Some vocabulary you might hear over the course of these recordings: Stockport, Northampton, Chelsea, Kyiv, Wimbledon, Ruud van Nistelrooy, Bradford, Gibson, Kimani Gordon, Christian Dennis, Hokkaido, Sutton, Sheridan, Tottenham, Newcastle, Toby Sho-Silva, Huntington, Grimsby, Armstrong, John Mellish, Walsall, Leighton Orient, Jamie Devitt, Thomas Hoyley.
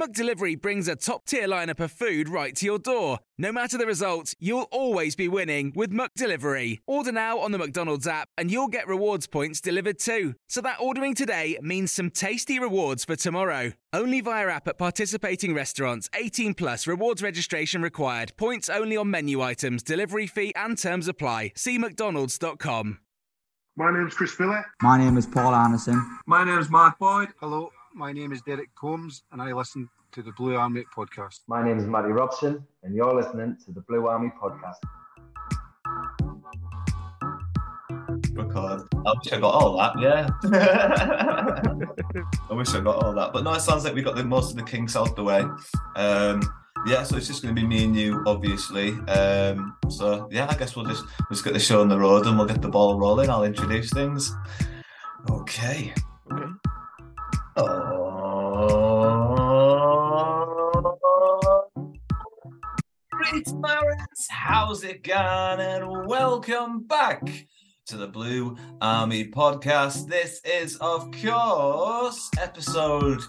McDelivery brings a top-tier lineup of food right to your door. No matter the result, you'll always be winning with McDelivery. Order now on the McDonald's app and you'll get rewards points delivered too, so that ordering today means some tasty rewards for tomorrow. Only via app at participating restaurants. 18 plus rewards registration required. Points only on menu items, delivery fee and terms apply. See mcdonalds.com. My name's Chris Phillip. My name is Paul Anderson. My name's Mark Boyd. Hello. My name is Derek Combs, and I listen to the Blue Army podcast. My name is Matty Robson, and you're listening to the Blue Army podcast. Record. I wish I got all that, yeah. I wish I got all that. But no, it sounds like we got the most of the kinks out the way. Yeah, so it's just going to be me and you, obviously. So, yeah, I guess we'll just get the show on the road and we'll get the ball rolling. I'll introduce things. Okay. Oh, great Lawrence, how's it going? And welcome back to the Blue Army podcast. This is, of course, episode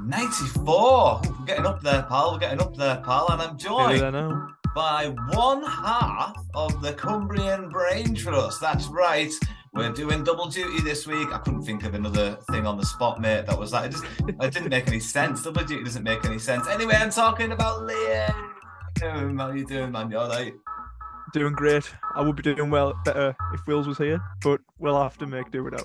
94. We're getting up there, pal. And I'm joined by one half of the Cumbrian Brain Trust. That's right. We're doing double duty this week. I couldn't think of another thing on the spot, mate. It didn't make any sense. Double duty doesn't make any sense. Anyway, I'm talking about Liam. How are you doing, man? You all right? Doing great. I would be doing better if Wills was here, but we'll have to make do without.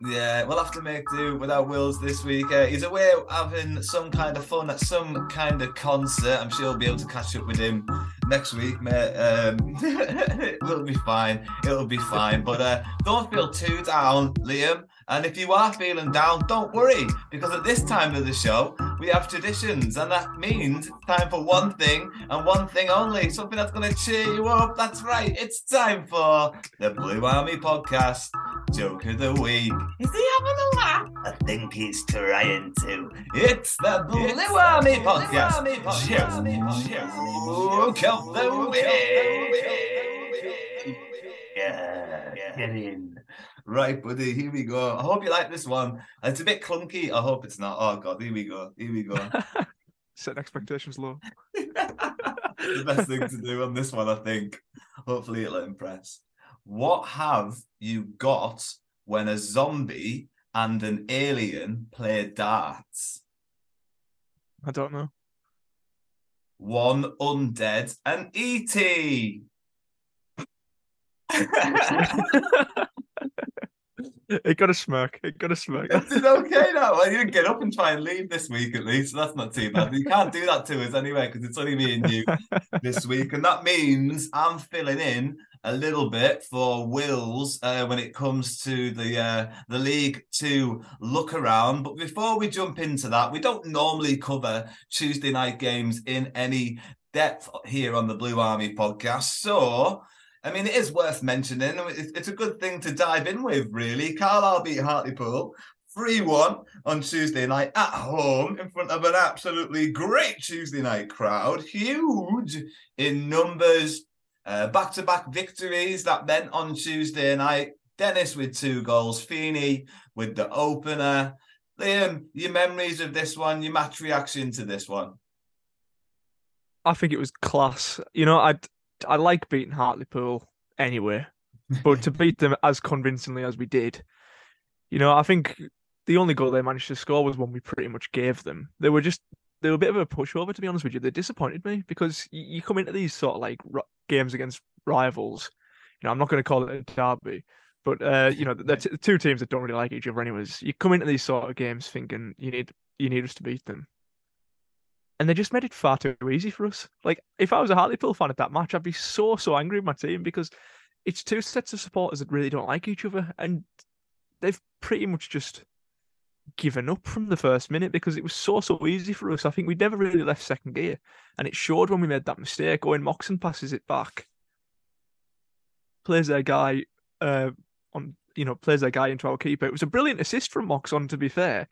Yeah, we'll have to make do without Wills this week. He's away having some kind of fun at some kind of concert. I'm sure we'll be able to catch up with him next week, mate. It'll be fine. But don't feel too down, Liam. And if you are feeling down, don't worry, because at this time of the show, we have traditions, and that means it's time for one thing and one thing only, something that's going to cheer you up. That's right, it's time for the Blue Army Podcast Joke of the Week. Is he having a laugh? I think he's trying to. It's the Blue Army Podcast Joke of the Week. Yeah, get in. Right, buddy, here we go. I hope you like this one. It's a bit clunky. I hope it's not. Oh, God, here we go. Set expectations low. The best thing to do on this one, I think. Hopefully it'll impress. What have you got when a zombie and an alien play darts? I don't know. One undead and E.T. It got a smirk. It's okay now. Well, you can get up and try and leave this week at least. That's not too bad. You can't do that to us anyway because it's only me and you this week. And that means I'm filling in a little bit for Wills when it comes to the League 2 look around. But before we jump into that, we don't normally cover Tuesday night games in any depth here on the Blue Army podcast. So... I mean, it is worth mentioning. It's a good thing to dive in with, really. Carlisle beat Hartlepool 3-1 on Tuesday night at home in front of an absolutely great Tuesday night crowd. Huge in numbers. Back-to-back victories that meant on Tuesday night. Dennis with 2 goals. Feeney with the opener. Liam, your memories of this one, your match reaction to this one? I think it was class. You know, I like beating Hartlepool anyway, but to beat them as convincingly as we did, you know, I think the only goal they managed to score was one we pretty much gave them. They were a bit of a pushover, to be honest with you. They disappointed me because you come into these sort of like games against rivals. You know, I'm not going to call it a derby, But you know, they're two teams that don't really like each other anyways. You come into these sort of games thinking you need us to beat them. And they just made it far too easy for us. Like, if I was a Hartlepool fan at that match, I'd be so angry with my team, because it's two sets of supporters that really don't like each other, and they've pretty much just given up from the first minute, because it was so easy for us. I think we never really left second gear, and it showed when we made that mistake. Owen Moxon passes it back, plays their guy into our keeper. It was a brilliant assist from Moxon, to be fair,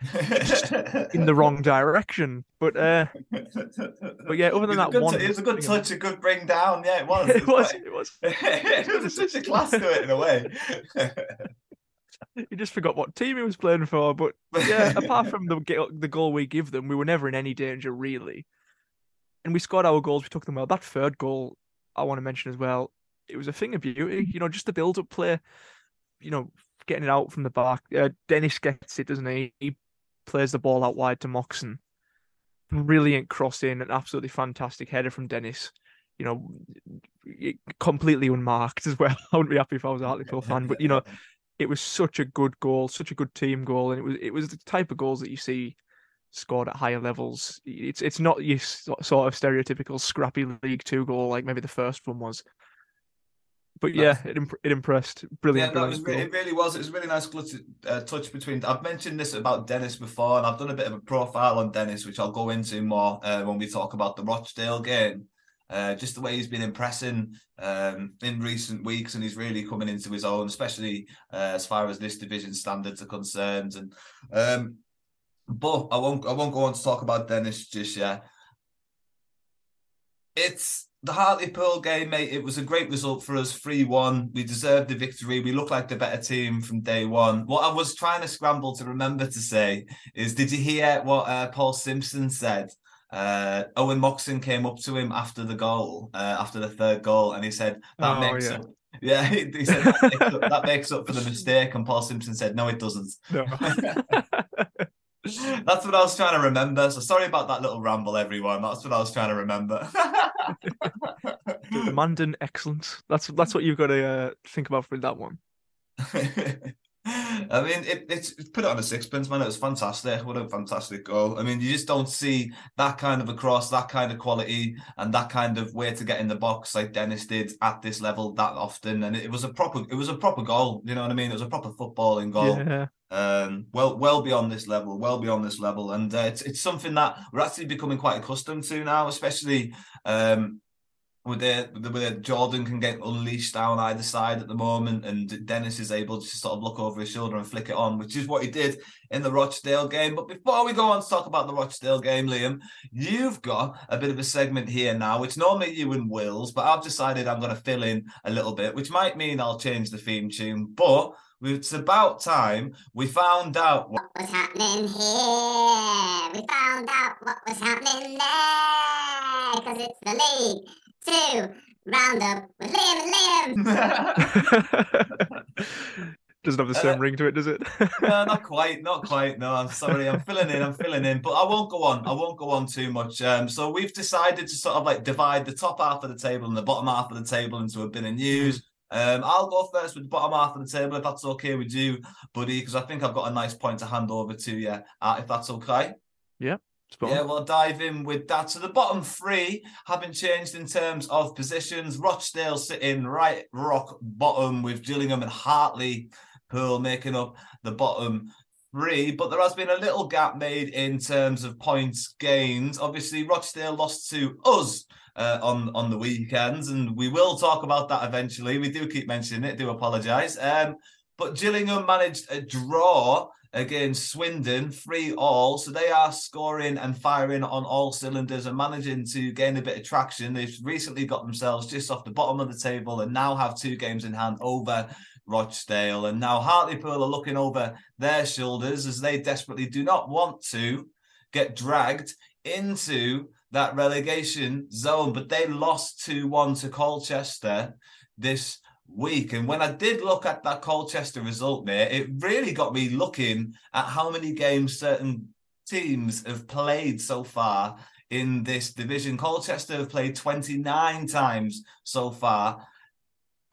just in the wrong direction. But yeah, other than that one, it was a good touch, a good bring down. Yeah, it was. It was. It was such a class to it in a way. You just forgot what team he was playing for. But yeah, apart from the goal we give them, we were never in any danger really, and we scored our goals. We took them well. That third goal I want to mention as well. It was a thing of beauty. You know, just the build-up play. You know, getting it out from the back. Dennis gets it, doesn't he? He plays the ball out wide to Moxon. Brilliant crossing, an absolutely fantastic header from Dennis. You know, completely unmarked as well. I wouldn't be happy if I was a Hartlepool fan, but you know, it was such a good goal, such a good team goal, and it was the type of goals that you see scored at higher levels. It's not your sort of stereotypical scrappy League Two goal like maybe the first one was. But yeah, it impressed. Brilliant. Yeah, it really was. It was a really nice touch between. I've mentioned this about Dennis before, and I've done a bit of a profile on Dennis, which I'll go into more when we talk about the Rochdale game. Just the way he's been impressing in recent weeks, and he's really coming into his own, especially as far as this division standards are concerned. And but I won't go on to talk about Dennis just yet. It's the Hartlepool game, mate. It was a great result for us, 3-1. We deserved the victory. We looked like the better team from day one. What I was trying to scramble to remember to say is, did you hear what Paul Simpson said? Owen Moxon came up to him after the goal, after the third goal, and he said, that makes up. Yeah, he said, that makes up for the mistake. And Paul Simpson said, no, it doesn't. No. That's what I was trying to remember. So sorry about that little ramble, everyone. That's what I was trying to remember. Demanding excellence. That's what you've got to think about for that one. I mean, it's put it on a sixpence, man. It was fantastic. What a fantastic goal. I mean, you just don't see that kind of a cross, that kind of quality, and that kind of way to get in the box like Dennis did at this level that often. And it was a proper goal. You know what I mean? It was a proper footballing goal. Yeah. Well beyond this level, and it's something that we're actually becoming quite accustomed to now, especially where Jordan can get unleashed down either side at the moment, and Dennis is able to sort of look over his shoulder and flick it on, which is what he did in the Rochdale game. But before we go on to talk about the Rochdale game, Liam, you've got a bit of a segment here now, which normally you and Will's, but I've decided I'm going to fill in a little bit, which might mean I'll change the theme tune, but it's about time we found out what was happening here. We found out what was happening there, because it's the League Two Roundup with Liam and Liam. Doesn't have the same ring to it, does it? No, not quite. No, I'm sorry. I'm filling in, but I won't go on too much. So we've decided to sort of like divide the top half of the table and the bottom half of the table into a bin of news. I'll go first with the bottom half of the table, if that's okay with you, buddy, because I think I've got a nice point to hand over to you, if that's okay. Yeah. Yeah, we'll dive in with that. So the bottom three haven't changed in terms of positions. Rochdale sitting right rock bottom, with Gillingham and Hartlepool making up the bottom three. But there has been a little gap made in terms of points gained. Obviously, Rochdale lost to us on the weekends, and we will talk about that eventually. We do keep mentioning it, do apologise. But Gillingham managed a draw against Swindon, 3-3, so they are scoring and firing on all cylinders and managing to gain a bit of traction. They've recently got themselves just off the bottom of the table and now have two games in hand over Rochdale. And now Hartlepool are looking over their shoulders as they desperately do not want to get dragged into that relegation zone, but they lost 2-1 to Colchester this week. And when I did look at that Colchester result there, it really got me looking at how many games certain teams have played so far in this division. Colchester have played 29 times so far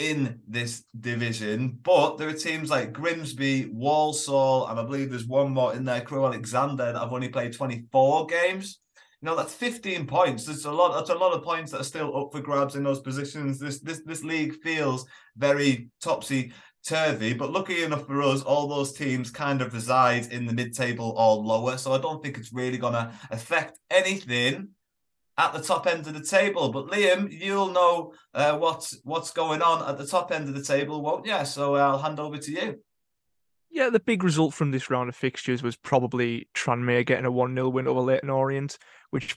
in this division, but there are teams like Grimsby, Walsall, and I believe there's one more in there, Crewe Alexander, that have only played 24 games. You know, that's 15 points. There's a lot. That's a lot of points that are still up for grabs in those positions. This league feels very topsy-turvy, but luckily enough for us, all those teams kind of reside in the mid-table or lower, so I don't think it's really going to affect anything at the top end of the table. But Liam, you'll know what's going on at the top end of the table, won't you? So I'll hand over to you. Yeah, the big result from this round of fixtures was probably Tranmere getting a 1-0 win over Leighton Orient, which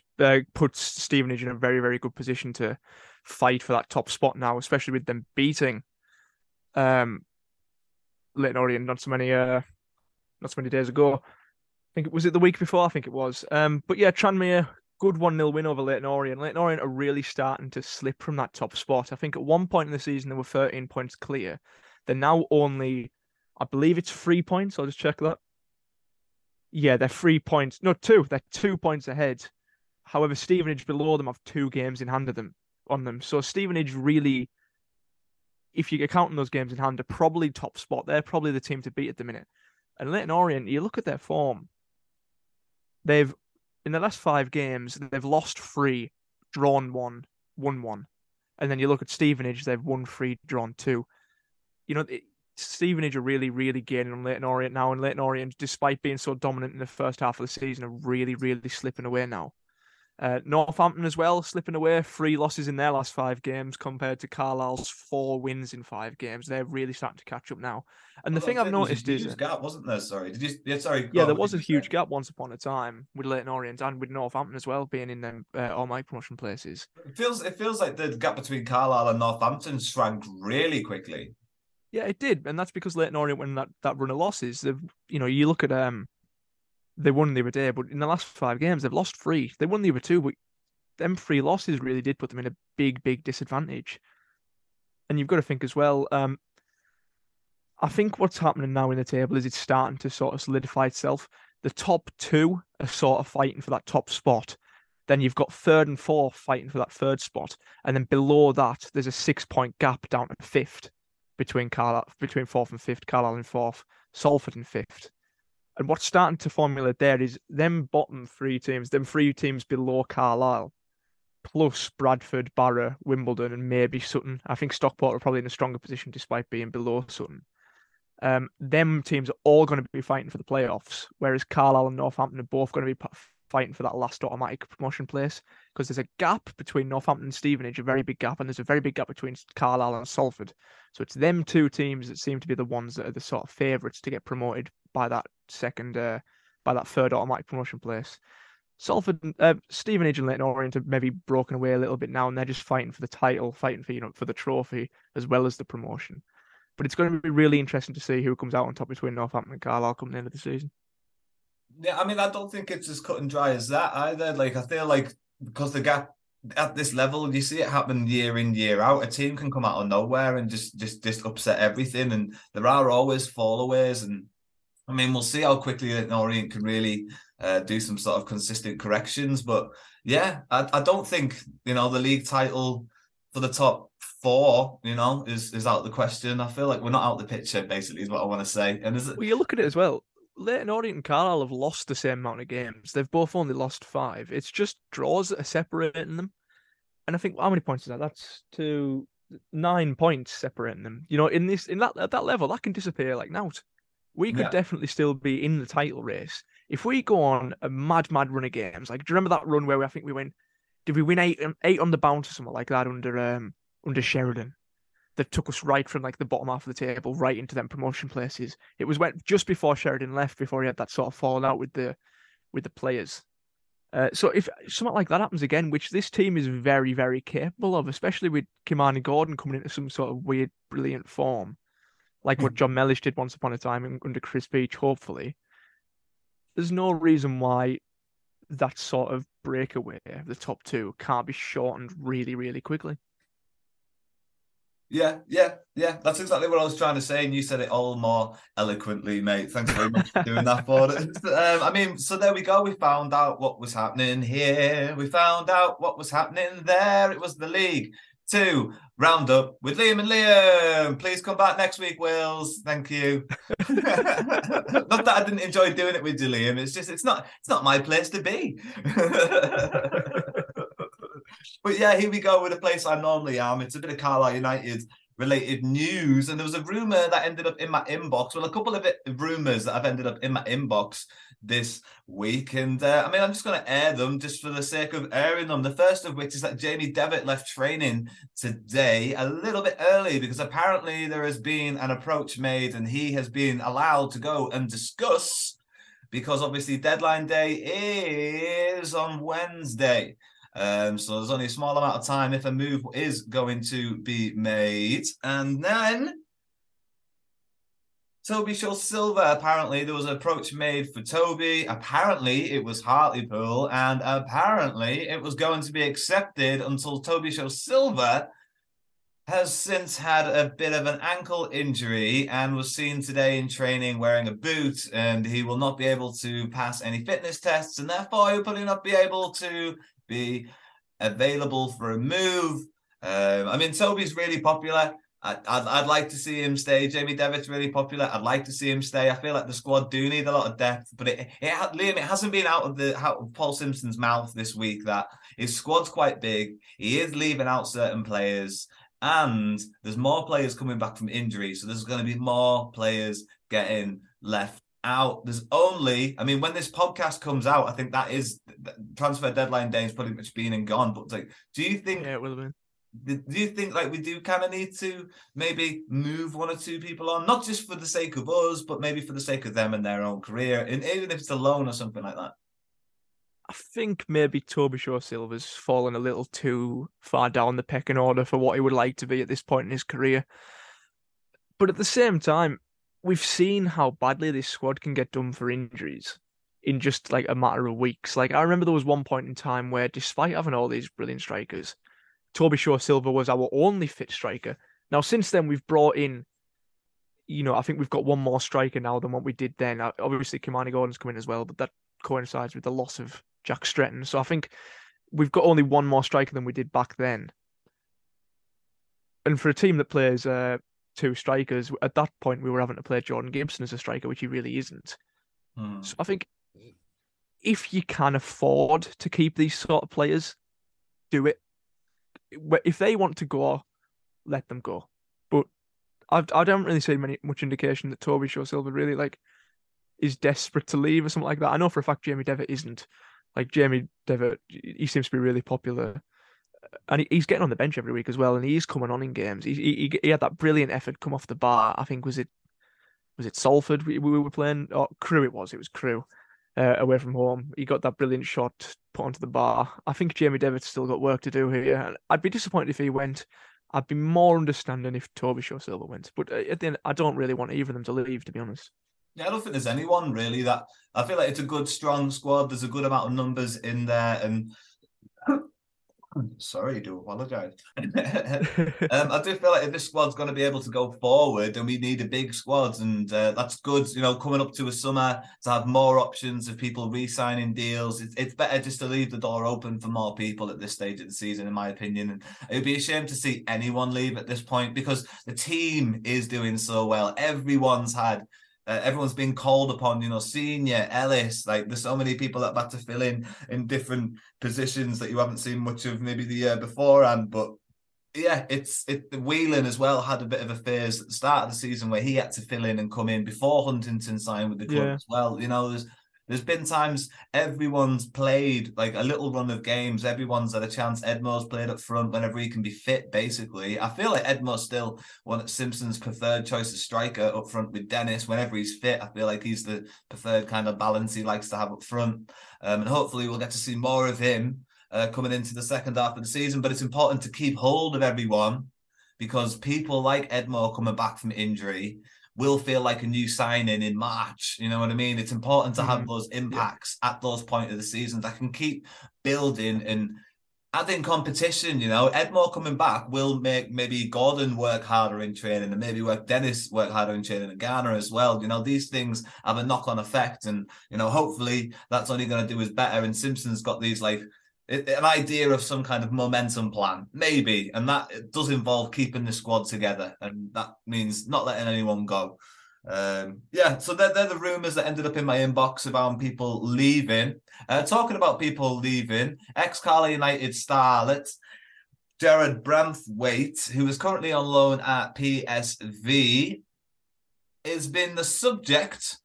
puts Stevenage in a very, very good position to fight for that top spot now, especially with them beating Leighton Orient not so many days ago. Was it the week before? I think it was. But yeah, Tranmere, good 1-0 win over Leighton Orient. Leighton Orient are really starting to slip from that top spot. I think at one point in the season, they were 13 points clear. They're now only, I believe it's 3 points. I'll just check that. Yeah, they're 3 points. No, two. They're 2 points ahead. However, Stevenage below them have 2 games in hand on them. So Stevenage really, if you're counting those games in hand, are probably top spot. They're probably the team to beat at the minute. And Leighton Orient, you look at their form. They've, in the last 5 games, they've lost 3, drawn 1, won 1. And then you look at Stevenage, they've won 3, drawn 2. You know, Stevenage are really, really gaining on Leighton Orient now, and Leighton Orient, despite being so dominant in the first half of the season, are really, really slipping away now. Northampton as well, slipping away. 3 losses in their last 5 games compared to Carlisle's 4 wins in 5 games. They're really starting to catch up now. And the thing I've noticed is, gap, wasn't there? Sorry, did you? Yeah, sorry. Yeah, there was a huge gap once upon a time with Leighton Orient and with Northampton as well, being in them all my promotion places. It feels like the gap between Carlisle and Northampton shrank really quickly. Yeah, it did, and that's because Leighton Orient won that run of losses. You look at they won the other day, but in the last 5 games they've lost 3. They won the other 2, but them 3 losses really did put them in a big, big disadvantage. And you've got to think as well. I think what's happening now in the table is it's starting to sort of solidify itself. The top 2 are sort of fighting for that top spot. Then you've got 3rd and 4th fighting for that 3rd spot, and then below that there's a 6-point gap down to 5th. Between 4th and 5th, Carlisle in 4th, Salford in 5th. And what's starting to formulate there is them bottom 3 teams, them 3 teams below Carlisle, plus Bradford, Barrow, Wimbledon, and maybe Sutton. I think Stockport are probably in a stronger position despite being below Sutton. Them teams are all going to be fighting for the playoffs, whereas Carlisle and Northampton are both going to be fighting for that last automatic promotion place, because there's a gap between Northampton and Stevenage, a very big gap, and there's a very big gap between Carlisle and Salford. So it's them 2 teams that seem to be the ones that are the sort of favourites to get promoted by that third automatic promotion place. Salford, Stevenage and Leighton Orient have maybe broken away a little bit now, and they're just fighting for the title, fighting for, for the trophy as well as the promotion. But it's going to be really interesting to see who comes out on top between Northampton and Carlisle come the end of the season. Yeah, I mean, I don't think it's as cut and dry as that either. Like, I feel like because the gap at this level, you see it happen year in, year out. A team can come out of nowhere and just upset everything. And there are always fallaways. And I mean, we'll see how quickly Leighton Orient can really do some sort of consistent corrections. But yeah, I don't think, the league title for the top 4, is out of the question. I feel like we're not out of the picture, basically, is what I want to say. And you look at it as well. Leighton Orient and Carlisle have lost the same amount of games. They've both only lost 5. It's just draws that are separating them. And I think, how many points is that? That's 9 points separating them. At that level, that can disappear like nought. We could definitely still be in the title race. If we go on a mad, mad run of games, like, do you remember that run where did we win eight on the bounce or something like that under Sheridan? That took us right from the bottom half of the table right into them promotion places. It was just before Sheridan left, before he had that sort of fallout with the players. So if something like that happens again, which this team is very, very capable of, especially with Kimani Gordon coming into some sort of weird, brilliant form, like what John Mellish did once upon a time under Chris Beach, hopefully, there's no reason why that sort of breakaway of the top 2 can't be shortened really, really quickly. Yeah. That's exactly what I was trying to say, and you said it all more eloquently, mate. Thanks very much for doing that for us. So there we go. We found out what was happening here. We found out what was happening there. It was the league 2 roundup with Liam and Liam. Please come back next week, Wills. Thank you. Not that I didn't enjoy doing it with you, Liam. It's just it's not my place to be. But yeah, here we go with a place I normally am. It's a bit of Carlisle United related news, and there was a rumour that ended up in my inbox. Well, a couple of rumours that have ended up in my inbox this week, and I mean, I'm just going to air them just for the sake of airing them. The first of which is that Jamie Devitt left training today a little bit early because apparently there has been an approach made and he has been allowed to go and discuss, because obviously deadline day is on Wednesday. So there's only a small amount of time if a move is going to be made. And then Toby Sho-Silva, apparently there was an approach made for Toby. Apparently it was Hartlepool, and apparently it was going to be accepted until Toby Sho-Silva has since had a bit of an ankle injury and was seen today in training wearing a boot, and he will not be able to pass any fitness tests, and therefore he will probably not be able to be available for a move. I mean, Toby's really popular. I'd like to see him stay. Jamie Devitt's really popular. I'd like to see him stay. I feel like the squad do need a lot of depth, but Liam, it hasn't been out of Paul Simpson's mouth this week that his squad's quite big. He is leaving out certain players, and there's more players coming back from injury, so there's going to be more players getting left out. When this podcast comes out, I think that is transfer deadline day is pretty much been and gone. But like, do you think? Yeah, it will have been. Do you think like we do kind of need to maybe move one or two people on, not just for the sake of us, but maybe for the sake of them and their own career, and even if it's a loan or something like that? I think maybe Toby Sho-Silva's fallen a little too far down the pecking order for what he would like to be at this point in his career. But at the same time, we've seen how badly this squad can get done for injuries in just like a matter of weeks. Like, I remember there was one point in time where, despite having all these brilliant strikers, Toby Sho-Silva was our only fit striker. Now, since then, we've brought in, I think we've got one more striker now than what we did then. Obviously, Kimani Gordon's come in as well, but that coincides with the loss of Jack Stretton. So I think we've got only one more striker than we did back then. And for a team that plays two strikers, at that point we were having to play Jordan Gibson as a striker, which he really isn't. So I think if you can afford to keep these sort of players, do it. If they want to go, let them go. But I don't really see much indication that Toby Sho-Silva really like is desperate to leave or something like that. I know for a fact Jamie Devitt isn't. Like, Jamie Devitt, he seems to be really popular. And he's getting on the bench every week as well, and he is coming on in games. He had that brilliant effort come off the bar. I think was it Salford we were playing? Oh, Crewe it was. It was Crewe away from home. He got that brilliant shot put onto the bar. I think Jamie Devitt's still got work to do here. And I'd be disappointed if he went. I'd be more understanding if Toby Sho-Silva went. But at the end, I don't really want either of them to leave, to be honest. Yeah, I don't think there's anyone really that. I feel like it's a good, strong squad. There's a good amount of numbers in there, and sorry, I do apologise. I do feel like if this squad's going to be able to go forward, then we need a big squad, and that's good, coming up to a summer to have more options of people re-signing deals. It's better just to leave the door open for more people at this stage of the season, in my opinion. And it would be a shame to see anyone leave at this point because the team is doing so well. Everyone's been called upon, Senior, Ellis, like there's so many people that have had to fill in different positions that you haven't seen much of maybe the year beforehand. But yeah, Whelan as well had a bit of a phase at the start of the season where he had to fill in and come in before Huntington signed with the club as well. There's been times everyone's played like a little run of games. Everyone's had a chance. Edmo's played up front whenever he can be fit, basically. I feel like Edmo's still one of Simpson's preferred choice of striker up front with Dennis. Whenever he's fit, I feel like he's the preferred kind of balance he likes to have up front. And hopefully we'll get to see more of him coming into the second half of the season. But it's important to keep hold of everyone because people like Edmo coming back from injury will feel like a new signing in March. You know what I mean? It's important to have those impacts at those points of the season that can keep building and adding competition. Edmore coming back will make maybe Gordon work harder in training and maybe Dennis work harder in training and Garner as well. These things have a knock-on effect, and hopefully that's only going to do us better. And Simpson's got these like an idea of some kind of momentum plan, maybe, and that it does involve keeping the squad together, and that means not letting anyone go. So they're the rumours that ended up in my inbox about people leaving. Talking about people leaving, ex-Carlisle United starlet Gerard Branthwaite, who is currently on loan at PSV, has been the subject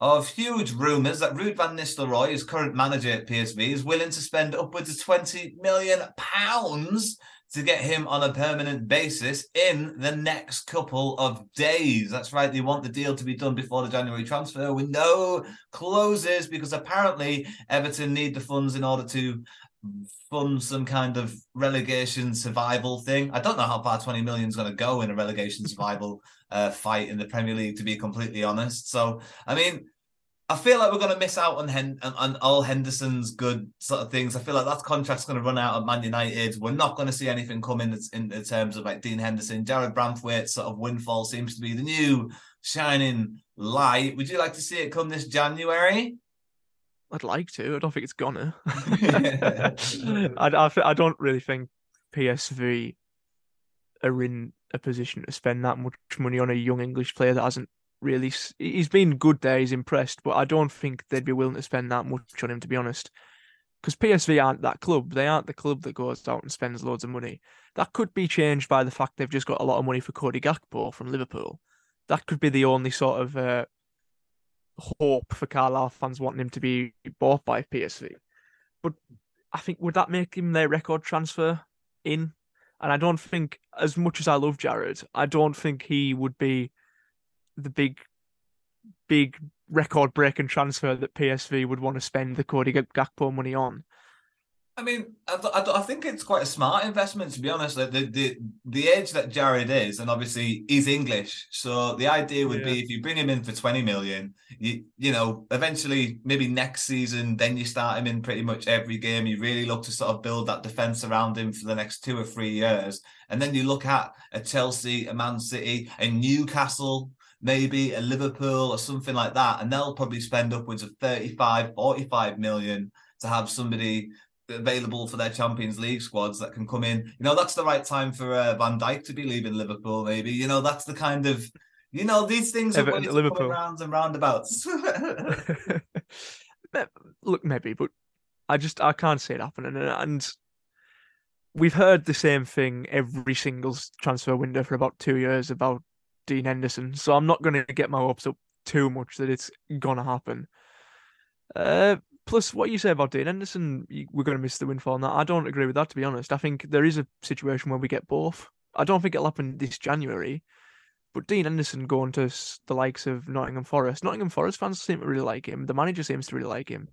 of huge rumours that Ruud van Nistelrooy, his current manager at PSV, is willing to spend upwards of £20 million to get him on a permanent basis in the next couple of days. That's right, they want the deal to be done before the January transfer window closes, because apparently Everton need the funds in order to fund some kind of relegation survival thing. I don't know how far 20 million is going to go in a relegation survival fight in the Premier League, to be completely honest. So, I mean, I feel like we're going to miss out on all Henderson's good sort of things. I feel like that contract's going to run out at Man United. We're not going to see anything coming in terms of like Dean Henderson. Gerard Branthwaite's sort of windfall seems to be the new shining light. Would you like to see it come this January? I'd like to. I don't think it's gonna. I don't really think PSV are in a position to spend that much money on a young English player that hasn't really... He's been good there, he's impressed, but I don't think they'd be willing to spend that much on him, to be honest. Because PSV aren't that club. They aren't the club that goes out and spends loads of money. That could be changed by the fact they've just got a lot of money for Cody Gakpo from Liverpool. That could be the only sort of... hope for Carlisle fans wanting him to be bought by PSV. But I think, would that make him their record transfer in? And I don't think, as much as I love Jared, I don't think he would be the big record-breaking transfer that PSV would want to spend the Cody Gakpo money on. I mean, I think it's quite a smart investment, to be honest. The age that Jared is, and obviously he's English, so the idea would be if you bring him in for 20 million, you know, eventually maybe next season, then you start him in pretty much every game. You really look to sort of build that defence around him for the next 2 or 3 years. And then you look at a Chelsea, a Man City, a Newcastle, maybe a Liverpool or something like that. And they'll probably spend upwards of 35, 45 million to have somebody available for their Champions League squads that can come in. You know, that's the right time for Van Dijk to be leaving Liverpool, maybe. You know, that's the kind of, you know, these things are rounds and roundabouts. Look, maybe, but I can't see it happening. And we've heard the same thing every single transfer window for about 2 years about Dean Henderson. So I'm not going to get my hopes up too much that it's going to happen. Plus, what you say about Dean Henderson, we're going to miss the windfall on that. I don't agree with that, to be honest. I think there is a situation where we get both. I don't think it'll happen this January, but Dean Henderson going to the likes of Nottingham Forest. Nottingham Forest fans seem to really like him. The manager seems to really like him.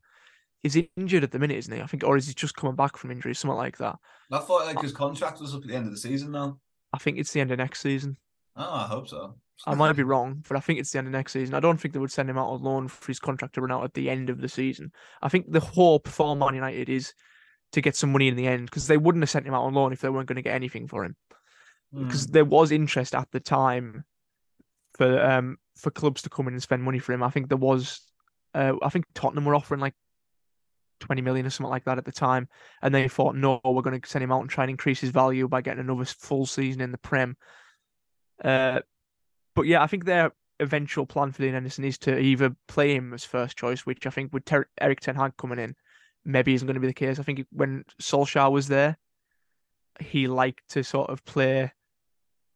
He's injured at the minute, isn't he? I think, or is he just coming back from injury, something like that? I thought like his contract was up at the end of the season now. I think it's the end of next season. Oh, I hope so. I might be wrong, but I think it's the end of next season. I don't think they would send him out on loan for his contract to run out at the end of the season. I think the hope for Man United is to get some money in the end, because they wouldn't have sent him out on loan if they weren't going to get anything for him. Because there was interest at the time for clubs to come in and spend money for him. I think there was, I think Tottenham were offering like 20 million or something like that at the time, and they thought, no, we're going to send him out and try and increase his value by getting another full season in the Prem. But yeah, I think their eventual plan for Dean Henderson is to either play him as first choice, which I think with Erik ten Hag coming in, maybe isn't going to be the case. I think when Solskjaer was there, he liked to sort of play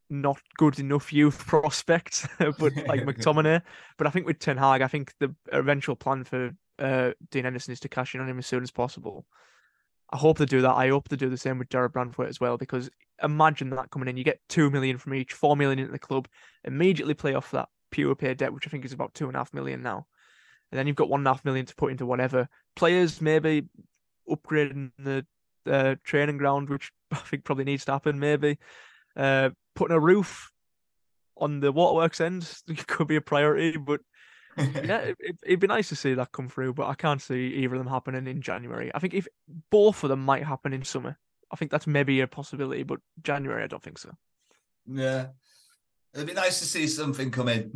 not good enough youth prospects, but like McTominay. But I think with ten Hag, I think the eventual plan for Dean Henderson is to cash in on him as soon as possible. I hope they do that. I hope they do the same with Gerard Branthwaite as well, because imagine that coming in. You get 2 million from each, 4 million into the club, immediately play off that pure pay debt, which I think is about 2.5 million now. And then you've got 1.5 million to put into whatever. Players maybe upgrading the training ground, which I think probably needs to happen, maybe. Putting a roof on the waterworks end could be a priority, but yeah, it'd be nice to see that come through, but I can't see either of them happening in January. I think if both of them might happen in summer. I think that's maybe a possibility, but January, I don't think so. Yeah. It'd be nice to see something come in.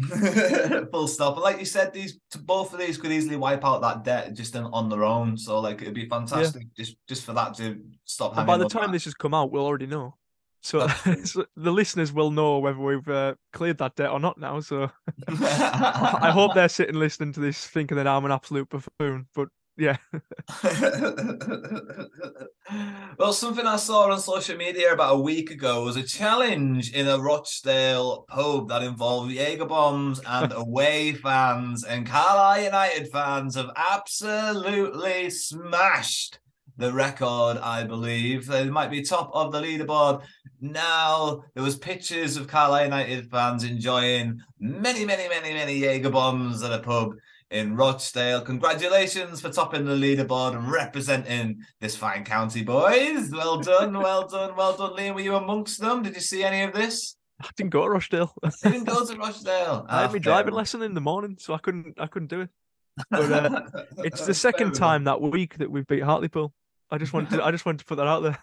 Full stop. But like you said, these both of these could easily wipe out that debt just on their own. So like it'd be fantastic just for that to stop. And by the time this has come out, we'll already know. So, so the listeners will know whether we've cleared that debt or not now. So I hope they're sitting listening to this thinking that I'm an absolute buffoon. But yeah. Well, something I saw on social media about a week ago was a challenge in a Rochdale pub that involved Jaeger bombs and away fans, and Carlisle United fans have absolutely smashed the record, I believe. They might be top of the leaderboard now. There was pictures of Carlisle United fans enjoying many, many, many, many Jaeger bombs at a pub in Rochdale. Congratulations for topping the leaderboard and representing this fine county, boys. Well done, well done, well done. Liam, were you amongst them? Did you see any of this? I didn't go to Rochdale. You didn't go to Rochdale? I had my driving lesson in the morning, so I couldn't do it. But it's the second time that week that we've beat Hartlepool. I just wanted to put that out there.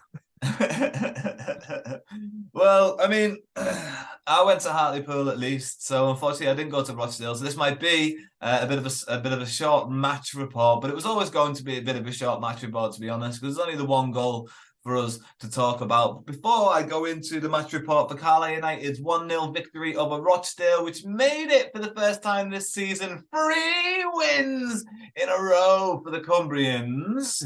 Well, I mean, I went to Hartlepool at least, so unfortunately I didn't go to Rochdale. So this might be a bit of a short match report, but it was always going to be a bit of a short match report, to be honest, because there's only the one goal for us to talk about. Before I go into the match report for Carlisle United's 1-0 victory over Rochdale, which made it for the first time this season 3 wins in a row for the Cumbrians,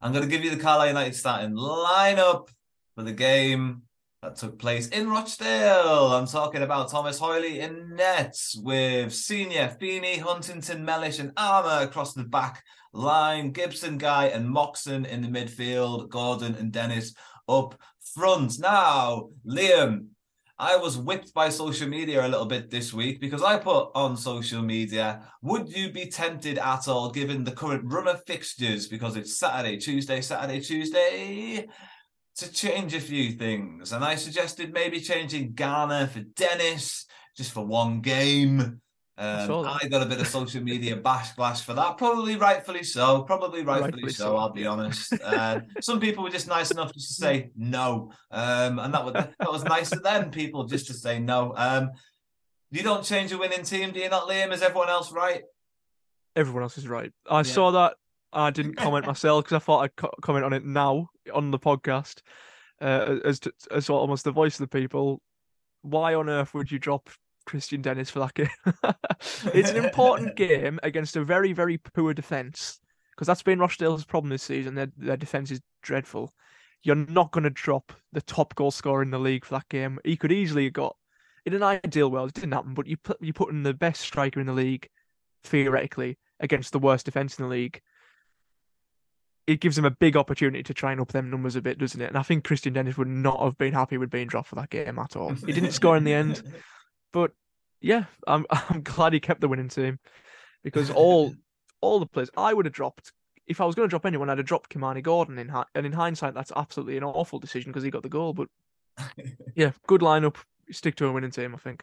I'm going to give you the Carlisle United starting lineup for the game that took place in Rochdale. I'm talking about Thomas Hoyley in nets, with Senior, Feeney, Huntington, Mellish and Armour across the back line, Gibson, Guy and Moxon in the midfield, Gordon and Dennis up front. Now, Liam, I was whipped by social media a little bit this week because I put on social media, would you be tempted at all given the current run of fixtures, because it's Saturday, Tuesday, to change a few things? And I suggested maybe changing Garner for Dennis just for one game. I got a bit of social media backlash for that. Probably rightfully so, I'll be honest. Some people were just nice enough just to say no. And that was nice of them, people, just to say no. You don't change a winning team, do you not, Liam? Is everyone else right? Everyone else is right. I saw that. I didn't comment myself because I thought I'd comment on it now on the podcast as almost the voice of the people. Why on earth would you drop Christian Dennis for that game? It's an important game against a very, very poor defence, because that's been Rochdale's problem this season. Their defence is dreadful. You're not going to drop the top goal scorer in the league for that game. He could easily have got, in an ideal world, it didn't happen, but you put in the best striker in the league, theoretically, against the worst defence in the league. It gives him a big opportunity to try and up them numbers a bit, doesn't it? And I think Christian Dennis would not have been happy with being dropped for that game at all. He didn't score in the end. But yeah, I'm glad he kept the winning team, because all the players I would have dropped, if I was going to drop anyone, I'd have dropped Kimani Gordon. And in hindsight, that's absolutely an awful decision because he got the goal. But yeah, good lineup. Stick to a winning team, I think.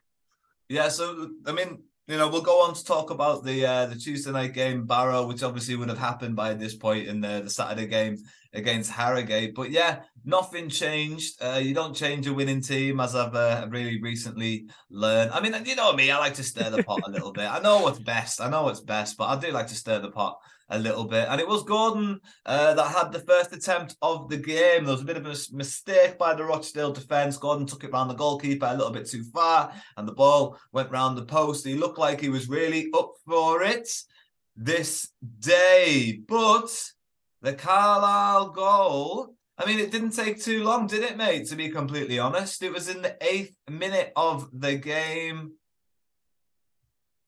Yeah, so I mean, you know, we'll go on to talk about the Tuesday night game, Barrow, which obviously would have happened by this point in the Saturday game against Harrogate. But yeah, nothing changed. You don't change a winning team, as I've really recently learned. I mean, you know me, I like to stir the pot a little bit. I know what's best, but I do like to stir the pot a little bit. And it was Gordon that had the first attempt of the game. There was a bit of a mistake by the Rochdale defence. Gordon took it round the goalkeeper a little bit too far and the ball went round the post. He looked like he was really up for it this day. But the Carlisle goal, I mean, it didn't take too long, did it, mate, to be completely honest? It was in the 8th minute of the game.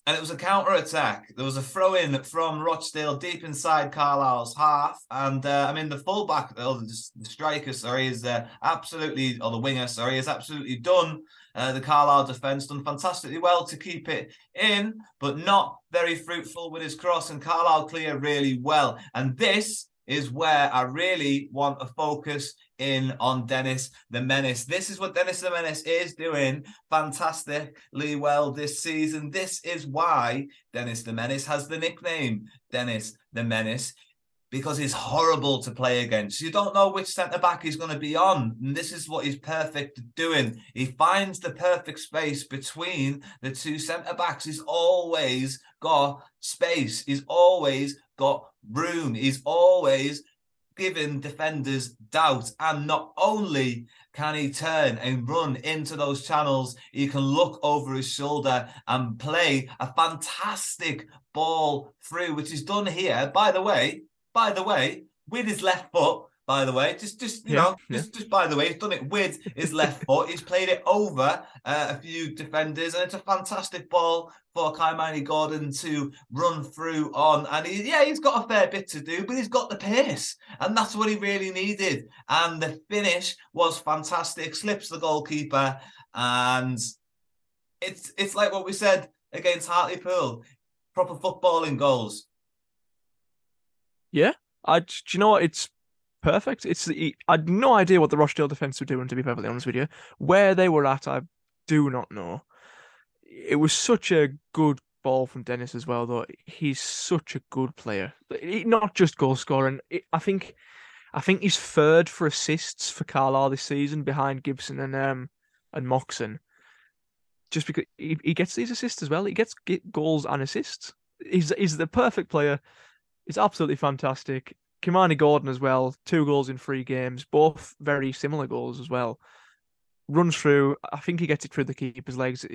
And it was a counter-attack. There was a throw-in from Rochdale deep inside Carlisle's half. And, I mean, the fullback, the winger, is absolutely done. The Carlisle defence done fantastically well to keep it in, but not very fruitful with his cross. And Carlisle clear really well. And this is where I really want to focus in on Dennis the Menace. This is what Dennis the Menace is doing fantastically well this season. This is why Dennis the Menace has the nickname Dennis the Menace. because it's horrible to play against. You don't know which centre-back he's going to be on. And this is what he's perfect at doing. He finds the perfect space between the two centre-backs. He's always got space. He's always got room. He's always giving defenders doubt. And not only can he turn and run into those channels, he can look over his shoulder and play a fantastic ball through, which is done here, by the way, with his left foot, by the way, he's done it with his left foot. He's played it over a few defenders, and it's a fantastic ball for Kimani Gordon to run through on. And he's got a fair bit to do, but he's got the pace, and that's what he really needed. And the finish was fantastic, slips the goalkeeper, and it's like what we said against Hartlepool, proper footballing goals. Yeah, do you know what? It's perfect. I had no idea what the Rochdale defence were doing, to be perfectly honest with you. Where they were at, I do not know. It was such a good ball from Dennis as well, though. He's such a good player. Not just goal scoring. I think he's third for assists for Carlisle this season, behind Gibson and Moxon. Just because he gets these assists as well. He gets goals and assists. He's the perfect player. It's absolutely fantastic. Kimani Gordon as well, 2 goals in 3 games, both very similar goals as well. Runs through, I think he gets it through the keeper's legs.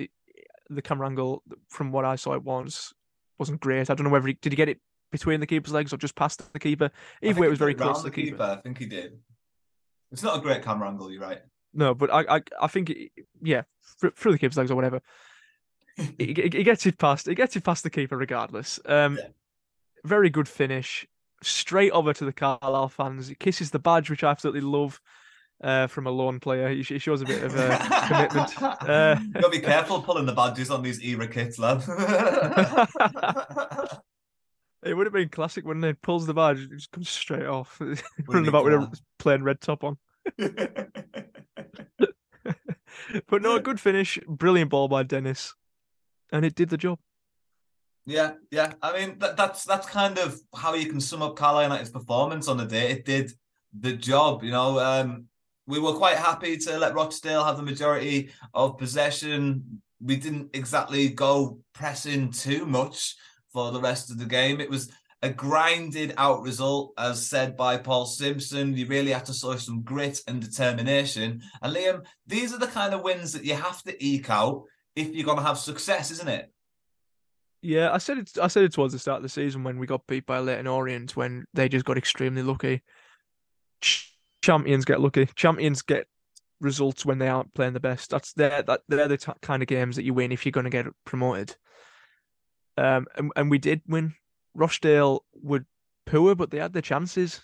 The camera angle, from what I saw it once, wasn't great. I don't know whether did he get it between the keeper's legs or just past the keeper. Either way, it was very close to the keeper. I think he did. It's not a great camera angle, you're right. No, but I think, through the keeper's legs or whatever. He gets it past the keeper regardless. Yeah. Very good finish. Straight over to the Carlisle fans. He kisses the badge, which I absolutely love from a lone player. He shows a bit of commitment. You've got to be careful pulling the badges on these era kits, lad. It would have been classic, wouldn't it? Pulls the badge, it just comes straight off. Running about with a plain red top on. But no, good finish. Brilliant ball by Dennis. And it did the job. Yeah. I mean, that's kind of how you can sum up Carlisle United's performance on the day. It did the job, you know. We were quite happy to let Rochdale have the majority of possession. We didn't exactly go pressing too much for the rest of the game. It was a grinded out result, as said by Paul Simpson. You really have to show some grit and determination. And Liam, these are the kind of wins that you have to eke out if you're going to have success, isn't it? Yeah, I said it towards the start of the season when we got beat by Leighton Orient, when they just got extremely lucky. Champions get lucky. Champions get results when they aren't playing the best. They're the kind of games that you win if you're going to get promoted. And we did win. Rochdale were poor, but they had their chances.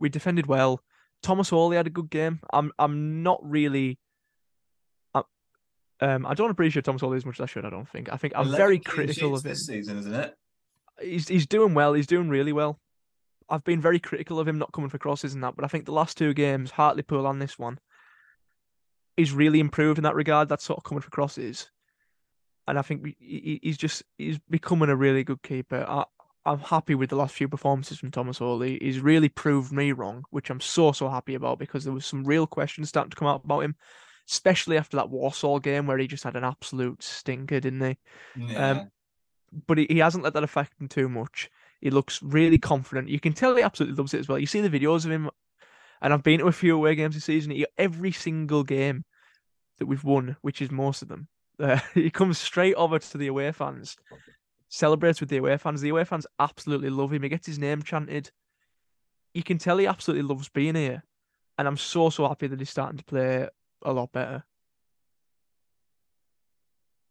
We defended well. Thomas Hoyley had a good game. I'm not really. I don't appreciate Thomas Hoyley as much as I should. I don't think. I think I'm very critical of him this season, isn't it? He's doing well. He's doing really well. I've been very critical of him not coming for crosses and that, but I think the last 2 games, Hartlepool and this one, he's really improved in that regard. That sort of coming for crosses, and I think he's becoming a really good keeper. I'm happy with the last few performances from Thomas Hoyley. He's really proved me wrong, which I'm so happy about, because there was some real questions starting to come out about him. Especially after that Walsall game where he just had an absolute stinker, didn't he? Yeah. But he hasn't let that affect him too much. He looks really confident. You can tell he absolutely loves it as well. You see the videos of him, and I've been to a few away games this season. Every single game that we've won, which is most of them, he comes straight over to the away fans, celebrates with the away fans. The away fans absolutely love him. He gets his name chanted. You can tell he absolutely loves being here. And I'm so happy that he's starting to play a lot better.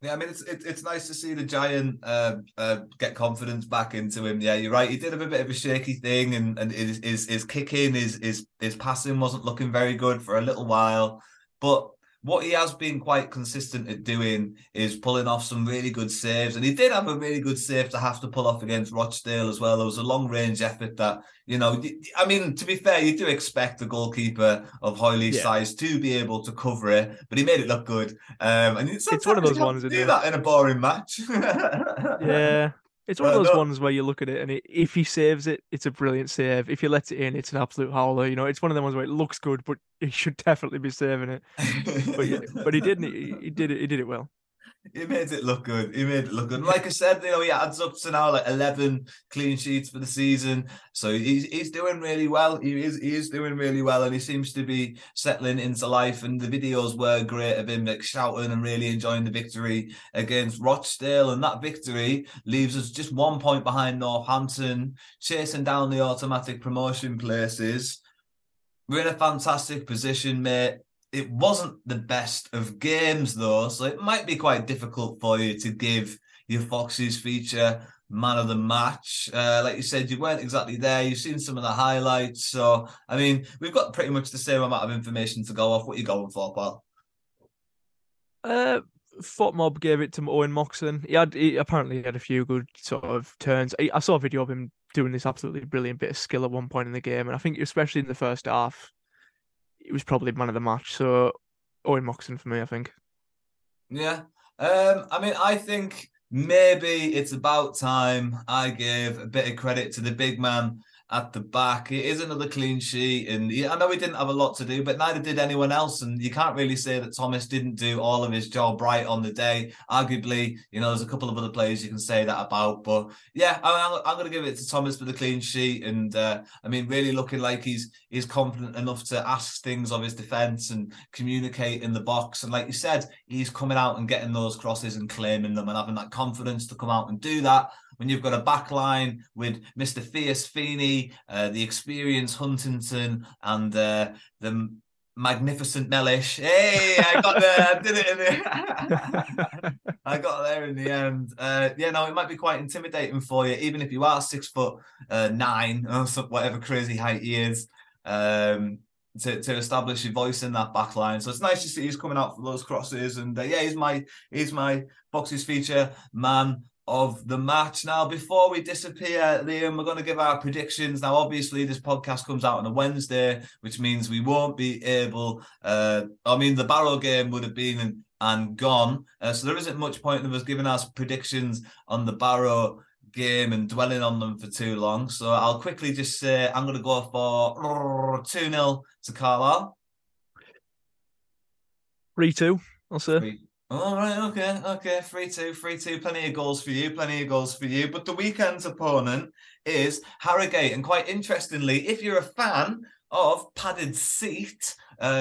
Yeah, I mean, it's nice to see the giant get confidence back into him. Yeah, you're right. He did have a bit of a shaky thing, and his kicking, his passing wasn't looking very good for a little while. But what he has been quite consistent at doing is pulling off some really good saves, and he did have a really good save to have to pull off against Rochdale as well. There was a long-range effort that, you know, I mean, to be fair, you do expect the goalkeeper of Hoyley's size to be able to cover it, but he made it look good. And it's one of those ones, isn't it? Do that in a boring match. Yeah, It's one of those ones where you look at it and if he saves it, it's a brilliant save. If he lets it in, it's an absolute howler. You know, it's one of the ones where it looks good, but he should definitely be saving it. But yeah, but he didn't. He did it well. He made it look good. And like I said, you know, he adds up to now like 11 clean sheets for the season. So he's doing really well. He is doing really well, and he seems to be settling into life. And the videos were great of him like shouting and really enjoying the victory against Rochdale. And that victory leaves us just 1 point behind Northampton, chasing down the automatic promotion places. We're in a fantastic position, mate. It wasn't the best of games, though, so it might be quite difficult for you to give your Foxes feature man of the match. Like you said, you weren't exactly there. You've seen some of the highlights. So, I mean, we've got pretty much the same amount of information to go off. What are you going for, pal? FotMob gave it to Owen Moxon. He apparently had a few good sort of turns. I saw a video of him doing this absolutely brilliant bit of skill at one point in the game, and I think especially in the first half, it was probably man of the match, so Owen Moxon for me, I think. Yeah. I mean, I think maybe it's about time I gave a bit of credit to the big man at the back. It is another clean sheet, and I know he didn't have a lot to do, but neither did anyone else, and you can't really say that Thomas didn't do all of his job right on the day. Arguably, you know, there's a couple of other players you can say that about, but yeah, I'm going to give it to Thomas for the clean sheet, and I mean, really looking like he's confident enough to ask things of his defence and communicate in the box, and like you said, he's coming out and getting those crosses and claiming them and having that confidence to come out and do that. When you've got a back line with Mr. Fierce Feeney, the experienced Huntington, and the magnificent Mellish. Hey, I got there. I did it in the I got there in the end. Yeah, no, it might be quite intimidating for you, even if you are 6'9" or whatever crazy height he is, to establish your voice in that back line. So it's nice to see he's coming out for those crosses. And yeah, he's my Boxes feature man of the match. Now, before we disappear, Liam, we're going to give our predictions. Now, obviously, this podcast comes out on a Wednesday, which means we won't be able... the Barrow game would have been and gone. So there isn't much point in us giving us predictions on the Barrow game and dwelling on them for too long. So I'll quickly just say I'm going to go for 2-0 to Carlisle. 3-2, I'll say. All right, okay, 3-2, plenty of goals for you. But the weekend's opponent is Harrogate, and quite interestingly, if you're a fan of Padded Seat,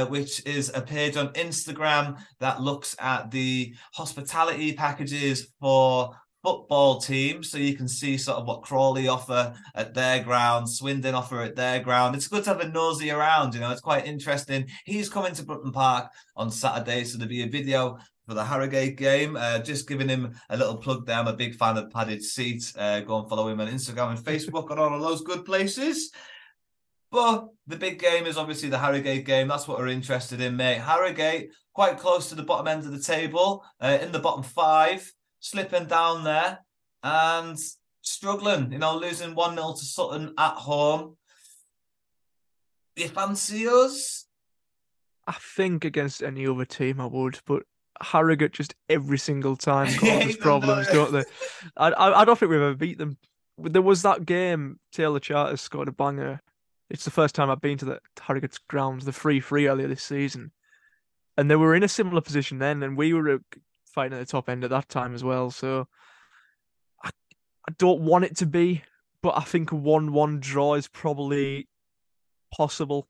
which is a page on Instagram that looks at the hospitality packages for football teams, so you can see sort of what Crawley offer at their ground, Swindon offer at their ground. It's good to have a nosy around, you know, it's quite interesting. He's coming to Brunton Park on Saturday, so there'll be a video for the Harrogate game. Just giving him a little plug there. I'm a big fan of Padded Seat. Go and follow him on Instagram and Facebook and all of those good places. But the big game is obviously the Harrogate game. That's what we're interested in, mate. Harrogate, quite close to the bottom end of the table, in the bottom five, slipping down there and struggling, you know, losing 1-0 to Sutton at home. You fancy us? I think against any other team I would, but Harrogate just every single time causes problems, don't they? I don't think we've ever beat them. There was that game Taylor Charters scored a banger. It's the first time I've been to the Harrogate's grounds, the 3-3 earlier this season, and they were in a similar position then, and we were fighting at the top end at that time as well. So I don't want it to be, but I think a 1-1 draw is probably possible.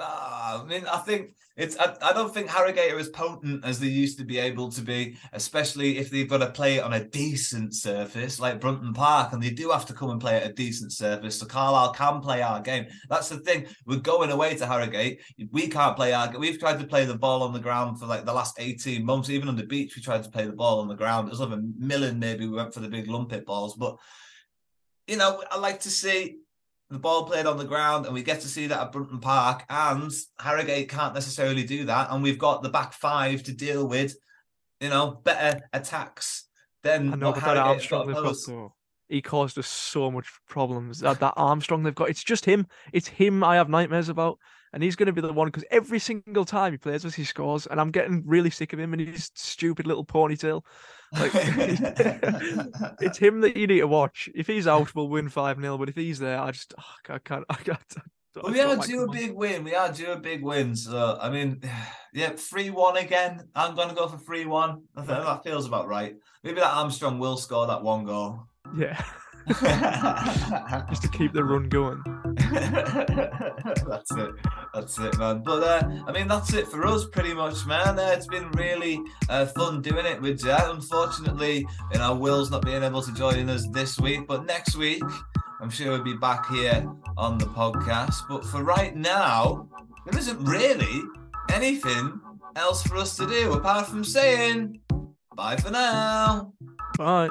I mean, I think I don't think Harrogate are as potent as they used to be able to be, especially if they've got to play it on a decent surface like Brunton Park, and they do have to come and play at a decent surface, so Carlisle can play our game. That's the thing. We're going away to Harrogate. We can't play our game. We've tried to play the ball on the ground for like the last 18 months. Even on the beach, we tried to play the ball on the ground. It was like a million, maybe we went for the big lumpet balls. But, you know, I like to see the ball played on the ground, and we get to see that at Brunton Park, and Harrogate can't necessarily do that, and we've got the back five to deal with, you know, better attacks than that Armstrong they've got. He caused us so much problems. That Armstrong they've got, it's just him. It's him I have nightmares about. and he's going to be the one, because every single time he plays us, he scores, and I'm getting really sick of him and his stupid little ponytail. Like, it's him that you need to watch. If he's out, we'll win 5-0, but if he's there, I just I can't. We are due a big win. We are due a big win. So, I mean, yeah, 3-1 again. I'm going to go for 3-1. I think that feels about right. Maybe that Armstrong will score that one goal. Yeah. Just to keep the run going. That's it. That's it, man. But I mean, that's it for us, pretty much, man. It's been really fun doing it with you. Unfortunately, you know, Will's not being able to join us this week, but next week, I'm sure we'll be back here on the podcast. But for right now, there isn't really anything else for us to do apart from saying bye for now. Bye.